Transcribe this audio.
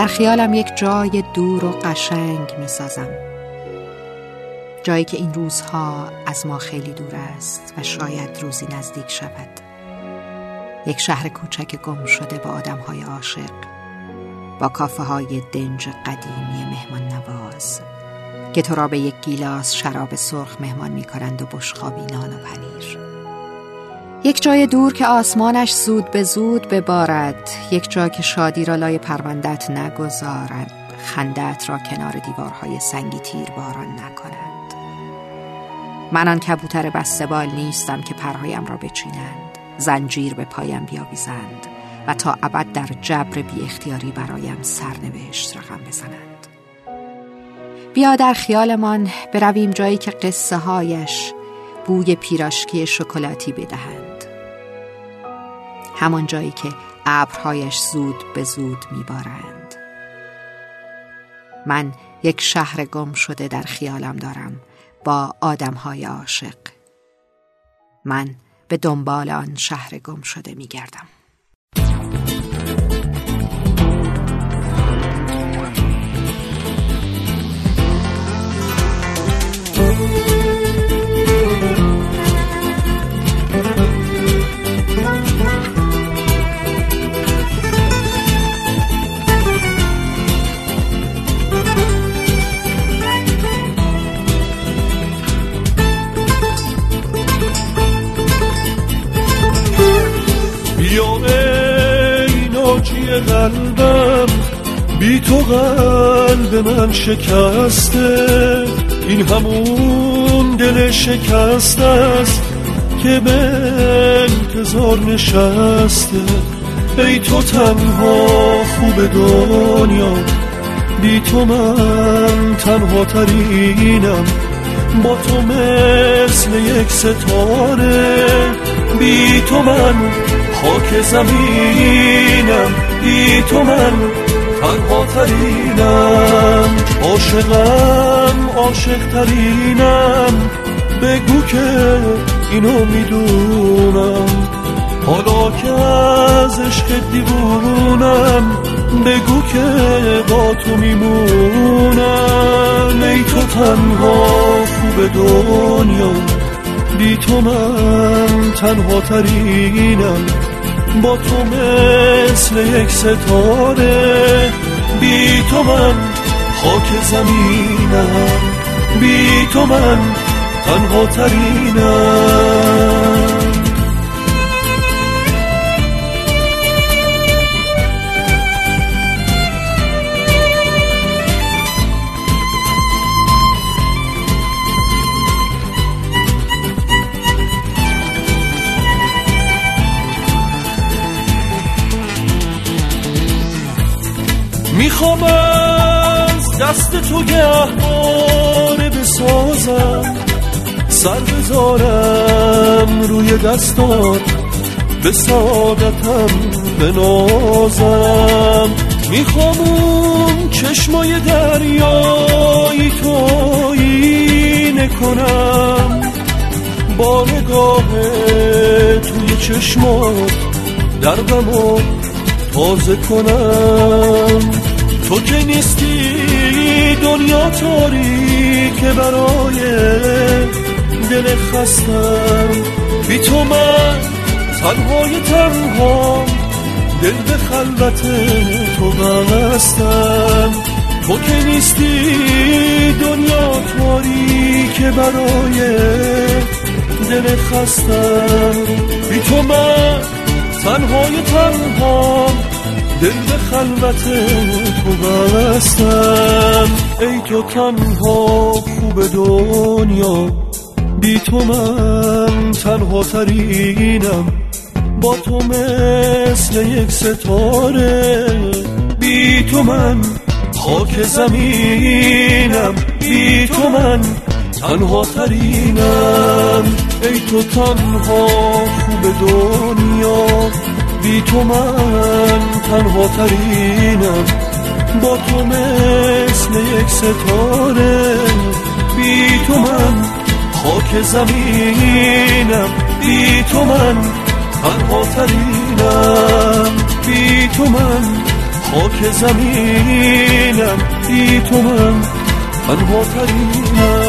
در خیالم یک جای دور و قشنگ می سازم. جایی که این روزها از ما خیلی دور است و شاید روزی نزدیک شود. یک شهر کوچک گم شده با آدم‌های عاشق، با کافه‌های دنج قدیمی مهمان نواز که تو را به یک گیلاس شراب سرخ مهمان می‌کنند و بشقابی نان و پنیر. یک جای دور که آسمانش زود به زود ببارد، یک جا که شادی را لای پرونده‌ات نگذارند، خنده‌ات را کنار دیوارهای سنگی تیر باران نکنند. من آن کبوتر بسته‌بال نیستم که پرهایم را بچینند، زنجیر به پایم بیاویزند و تا ابد در جبر بی اختیاری برایم سرنوشت رقم بزنند. بیا در خیالمان برویم جایی که قصه هایش بوی پیراشکی شکلاتی بدهند، همان جایی که ابرهایش زود به زود میبارند. من یک شهر گم شده در خیالم دارم با آدمهای عاشق. من به دنبال آن شهر گم شده میگردم. قلبم بی تو قلب من شکسته، این همون دل شکسته است که به انتظار نشسته. ای تو تنها خوب دنیا، بی تو من تنها ترینم، با تو مثل یک ستاره، بی تو من خاک زمینم، بی تو من تنها ترینم، عاشقم عاشق ترینم، بگو که اینو میدونم، حالا که از عشق دیوونم، بگو که با تو میمونم. ای تو تنها خوب دنیا، بی تو من تنها ترینم، با تو مثل یک ستاره، بی تو من خاک زمینم، بی تو من تنها ترینم. میخوام از دست تو گهواره بسازم، سر بذارم روی دستات، به سادتم بنازم. میخوام اون چشمای دریایی تو آینه کنم، با نگاه توی چشمات دردمو تازه کنم. تو که نیستی دنیا تاریکه برای دل خستم، بی تو من تنهای تنها، دل به خلوت تو بستم. تو که نیستی دنیا تاریکه برای دل خستم، بی تو من تنهای تنها، دل به خلوت تو بستم. ای تو تنها خوب دنیا، بی تو من تنها ترینم، با تو مثل یک ستاره، بی تو من خاک زمینم، بی تو من تنها ترینم. ای تو تنها خوب دنیا، بی تو من تنها ترینم، با تو مثل یک ستاره، بی تو من خاک زمینم، بی تو من تنها ترینم، بی تو من خاک زمینم بی تو من تنها ترینم.